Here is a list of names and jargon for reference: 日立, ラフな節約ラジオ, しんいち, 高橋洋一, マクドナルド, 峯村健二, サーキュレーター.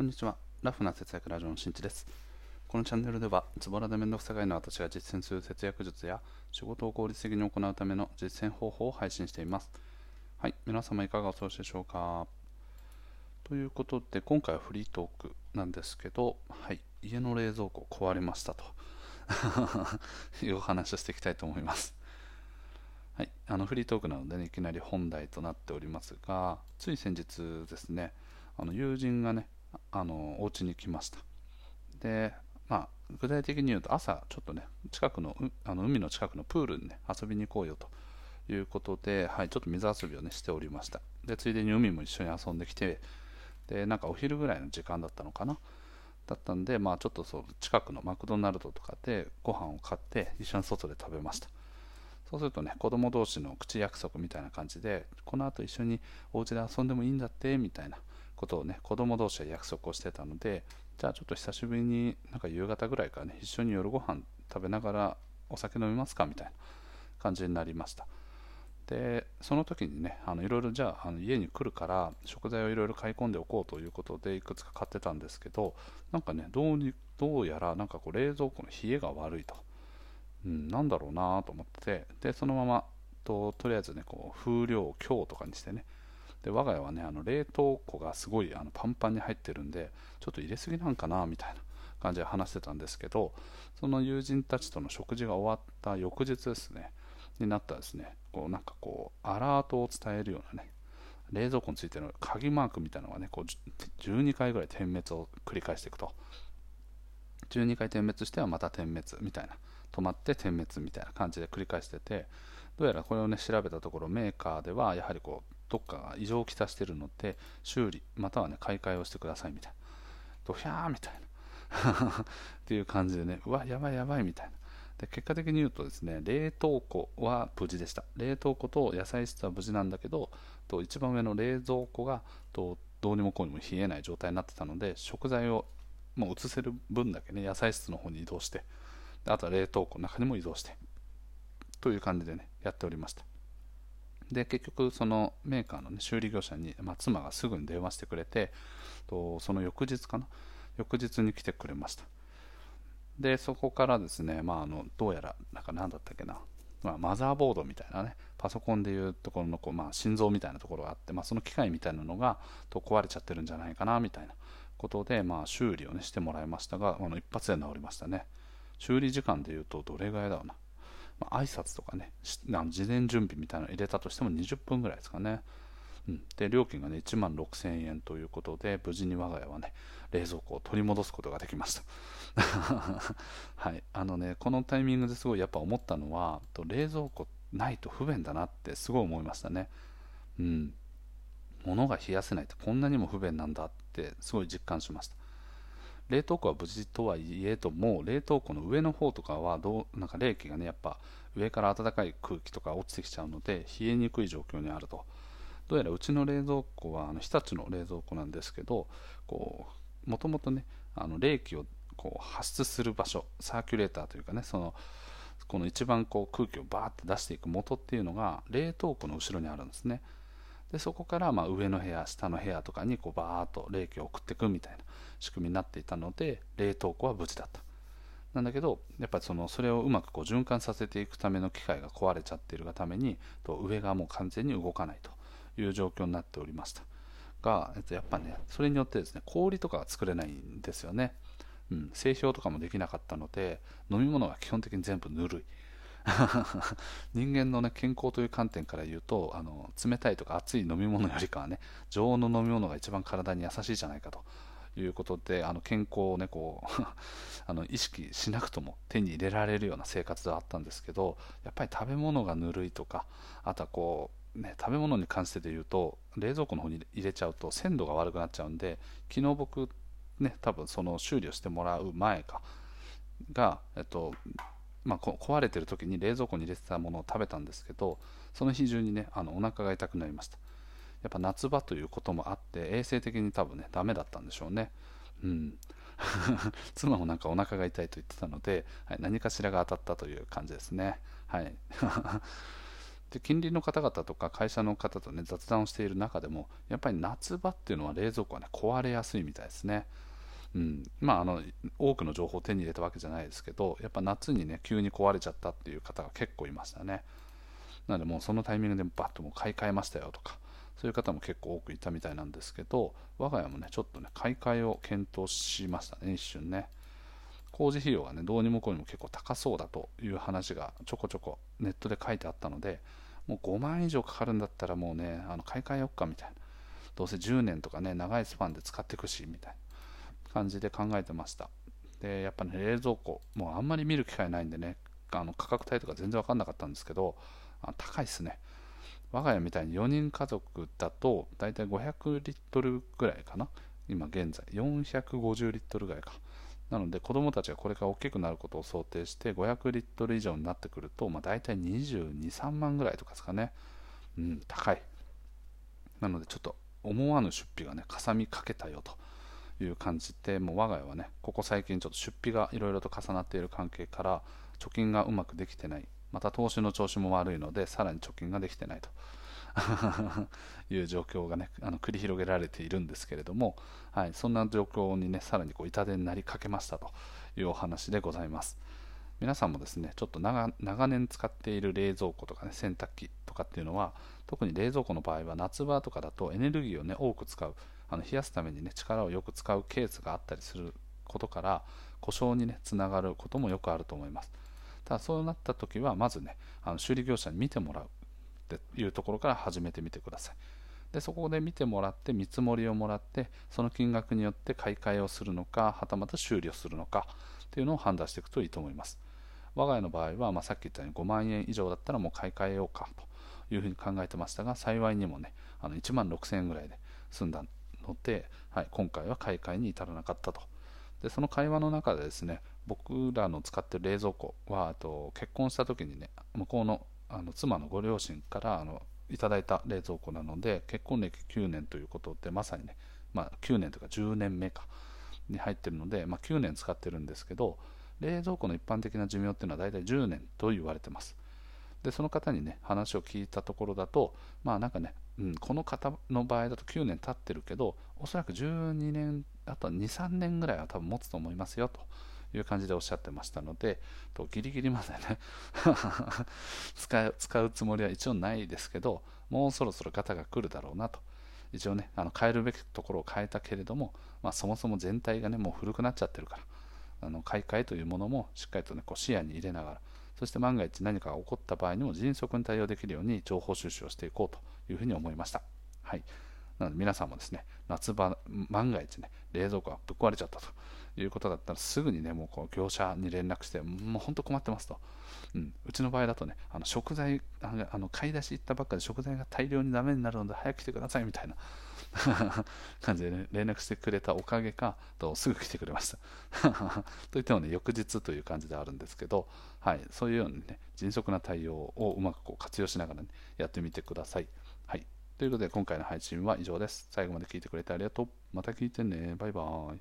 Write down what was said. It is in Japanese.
こんにちは。ラフな節約ラジオのしんいちです。このチャンネルでは、ズボラでめんどくさがいの私が実践する節約術や、仕事を効率的に行うための実践方法を配信しています。はい、皆様いかがお過ごしでしょうか。ということで、今回はフリートークなんですけど、はい、家の冷蔵庫壊れましたというお話をしていきたいと思います。はい、フリートークなので、ね、いきなり本題となっておりますが、つい先日ですね、友人がね、お家に来ました。で、まあ、具体的に言うと朝ちょっとね近くの、海の近くのプールにね遊びに行こうよということで、はい、ちょっと水遊びをねしておりました。で、ついでに海も一緒に遊んできて、で、なんかお昼ぐらいの時間だったのかなだったんで、まあちょっとそう近くのマクドナルドとかでご飯を買って一緒に外で食べました。そうするとね、子供同士の口約束みたいな感じで、この後一緒にお家で遊んでもいいんだってみたいなことをね、子供同士は約束をしてたので、じゃあちょっと久しぶりになんか夕方ぐらいからね、一緒に夜ご飯食べながらお酒飲みますかみたいな感じになりました。で、その時にね、いろいろじゃあ、家に来るから食材をいろいろ買い込んでおこうということでいくつか買ってたんですけど、なんかね、どうやらなんかこう冷蔵庫の冷えが悪いと、なんだろうなと思って、で、そのままとりあえずね、こう風量を強とかにしてね。で、我が家はね、冷凍庫がすごいパンパンに入ってるんで、ちょっと入れすぎなんかなみたいな感じで話してたんですけど、その友人たちとの食事が終わった翌日ですねになったらですね、こうなんかこうアラートを伝えるようなね、冷蔵庫についての鍵マークみたいなのがね、こう12回ぐらい点滅を繰り返していくと、12回点滅してはまた点滅みたいな、止まって点滅みたいな感じで繰り返してて、どうやらこれをね調べたところ、メーカーではやはりこうどっかが異常をきたしてるので、修理またはね買い替えをしてくださいみたいな、ドヒャーみたいなっていう感じでね、うわやばいやばいみたいな。で、結果的に言うとですね、冷凍庫は無事でした。冷凍庫と野菜室は無事なんだけど、と一番上の冷蔵庫がとどうにもこうにも冷えない状態になってたので、食材をもう移せる分だけね野菜室の方に移動して、あとは冷凍庫の中にも移動してという感じでねやっておりました。で、結局そのメーカーの、ね、修理業者に、妻がすぐに電話してくれて、とその翌日に来てくれました。で、そこからですね、まあ、どうやらなんだったっけな、まあ、マザーボードみたいなね、パソコンでいうところのこう、まあ、心臓みたいなところがあって、まあ、その機械みたいなのが壊れちゃってるんじゃないかなみたいなことで、まあ、修理を、ね、してもらいましたが、一発で治りましたね。修理時間でいうとどれぐらいだろうな、挨拶とかね、事前準備みたいなの入れたとしても20分ぐらいですかね。で、料金がね、16,000円ということで、無事に我が家はね、冷蔵庫を取り戻すことができました。はい、このタイミングですごいやっぱ思ったのは、冷蔵庫ないと不便だなってすごい思いましたね。物が冷やせないってこんなにも不便なんだってすごい実感しました。冷凍庫は無事とはいえども、冷凍庫の上の方とかはなんか冷気がね、やっぱ上から暖かい空気とか落ちてきちゃうので、冷えにくい状況にあると。どうやらうちの冷蔵庫は日立の冷蔵庫なんですけど、もともとね、冷気をこう発出する場所、サーキュレーターというかね、この一番こう空気をバーって出していく元っていうのが冷凍庫の後ろにあるんですね。で、そこからまあ上の部屋、下の部屋とかにこうバーッと冷気を送っていくみたいな仕組みになっていたので、冷凍庫は無事だった。なんだけど、やっぱりそれをうまくこう循環させていくための機械が壊れちゃっているがために、上がもう完全に動かないという状況になっておりました。が、やっぱね、それによってですね、氷とかが作れないんですよね。製氷とかもできなかったので、飲み物が基本的に全部ぬるい。人間の、ね、健康という観点から言うと、冷たいとか熱い飲み物よりかはね、常温の飲み物が一番体に優しいじゃないかということで、健康を、ね、こう意識しなくとも手に入れられるような生活だったんですけど、やっぱり食べ物がぬるいとか、あとはこう、ね、食べ物に関してで言うと、冷蔵庫の方に入れちゃうと鮮度が悪くなっちゃうんで、昨日僕、ね、多分その修理をしてもらう前がまあ、壊れてる時に冷蔵庫に入れてたものを食べたんですけど、その日中にねお腹が痛くなりました。やっぱ夏場ということもあって、衛生的に多分ねダメだったんでしょうね。妻もなんかお腹が痛いと言ってたので、はい、何かしらが当たったという感じですね。はいで近隣の方々とか会社の方とね雑談をしている中でもやっぱり夏場っていうのは冷蔵庫はね壊れやすいみたいですね。まあ多くの情報を手に入れたわけじゃないですけど、やっぱ夏にね急に壊れちゃったっていう方が結構いましたね。なのでもうそのタイミングでバッともう買い替えましたよとか、そういう方も結構多くいたみたいなんですけど、我が家もねちょっとね買い替えを検討しましたね、一瞬ね。工事費用がねどうにもこうにも結構高そうだという話がちょこちょこネットで書いてあったので、もう5万円以上かかるんだったらもうね買い替えよっかみたいな、どうせ10年とかね長いスパンで使っていくしみたいな感じで考えてました。でやっぱね冷蔵庫もうあんまり見る機会ないんでね、価格帯とか全然分かんなかったんですけど、高いっすね。我が家みたいに4人家族だとだいたい500リットルぐらいかな、今現在450リットルぐらいかなので、子供たちがこれから大きくなることを想定して500リットル以上になってくると、だいたい22、3万ぐらいとかですかね。高い。なのでちょっと思わぬ出費がねかさみかけたよという感じで、もう我が家はねここ最近ちょっと出費がいろいろと重なっている関係から、貯金がうまくできてない、また投資の調子も悪いのでさらに貯金ができてないという状況がね繰り広げられているんですけれども、はい、そんな状況にねさらに痛手になりかけましたというお話でございます。皆さんもですねちょっと長年使っている冷蔵庫とかね洗濯機とかっていうのは、特に冷蔵庫の場合は夏場とかだとエネルギーをね多く使う、冷やすためにね力をよく使うケースがあったりすることから、故障にねつながることもよくあると思います。ただそうなった時はまずね修理業者に見てもらうっていうところから始めてみてください。でそこで見てもらって見積もりをもらって、その金額によって買い替えをするのか、はたまた修理をするのかっていうのを判断していくといいと思います。我が家の場合は、さっき言ったように5万円以上だったらもう買い替えようかというふうに考えてましたが、幸いにもね1万6000円ぐらいで済んだので、はい、今回は買い替えに至らなかったと。でその会話の中でですね、僕らの使ってる冷蔵庫は結婚した時にね向こうの妻のご両親からいただいた冷蔵庫なので、結婚歴9年ということで、まさにね、9年とか10年目かに入ってるので、9年使ってるんですけど、冷蔵庫の一般的な寿命っていうのは大体10年と言われてます。でその方にね話を聞いたところだと、この方の場合だと9年経ってるけど、おそらく12年あと 2,3 年ぐらいは多分持つと思いますよという感じでおっしゃってましたので、ギリギリまでね使うつもりは一応ないですけど、もうそろそろガタが来るだろうなと。一応ね変えるべきところを変えたけれども、そもそも全体がねもう古くなっちゃってるから、買い替えというものもしっかりとね視野に入れながら、そして万が一何かが起こった場合にも迅速に対応できるように情報収集をしていこうというふうに思いました。はい、なので皆さんもですね、夏場万が一ね冷蔵庫がぶっ壊れちゃったということだったら、すぐにねもう業者に連絡して、もう本当困ってますと、うちの場合だとね食材買い出し行ったばっかで食材が大量にダメになるので早く来てくださいみたいな感じで、ね、連絡してくれたおかげかすぐ来てくれましたといってもね翌日という感じであるんですけど、はい、そういうようにね迅速な対応をうまく活用しながら、ね、やってみてください。はい、ということで今回の配信は以上です。最後まで聞いてくれてありがとう。また聞いてね。バイバーイ。